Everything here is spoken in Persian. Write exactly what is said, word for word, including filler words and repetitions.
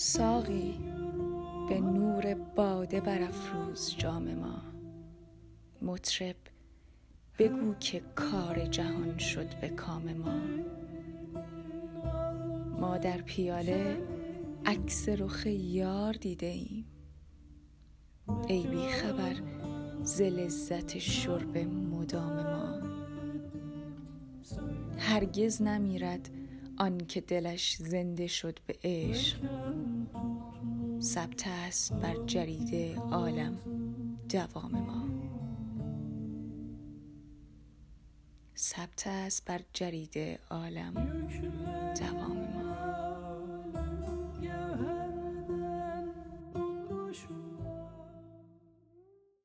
ساقی به نور باده برافروز جام ما، مطرب بگو که کار جهان شد به کام ما. ما در پیاله عکس رخ یار دیده ایم، ای بی خبر ز لذت شرب مدام ما. هرگز نمیرد آن که دلش زنده شد به عشق، ثبت است بر جریده عالم دوام ما، ثبت است بر جریده عالم دوام.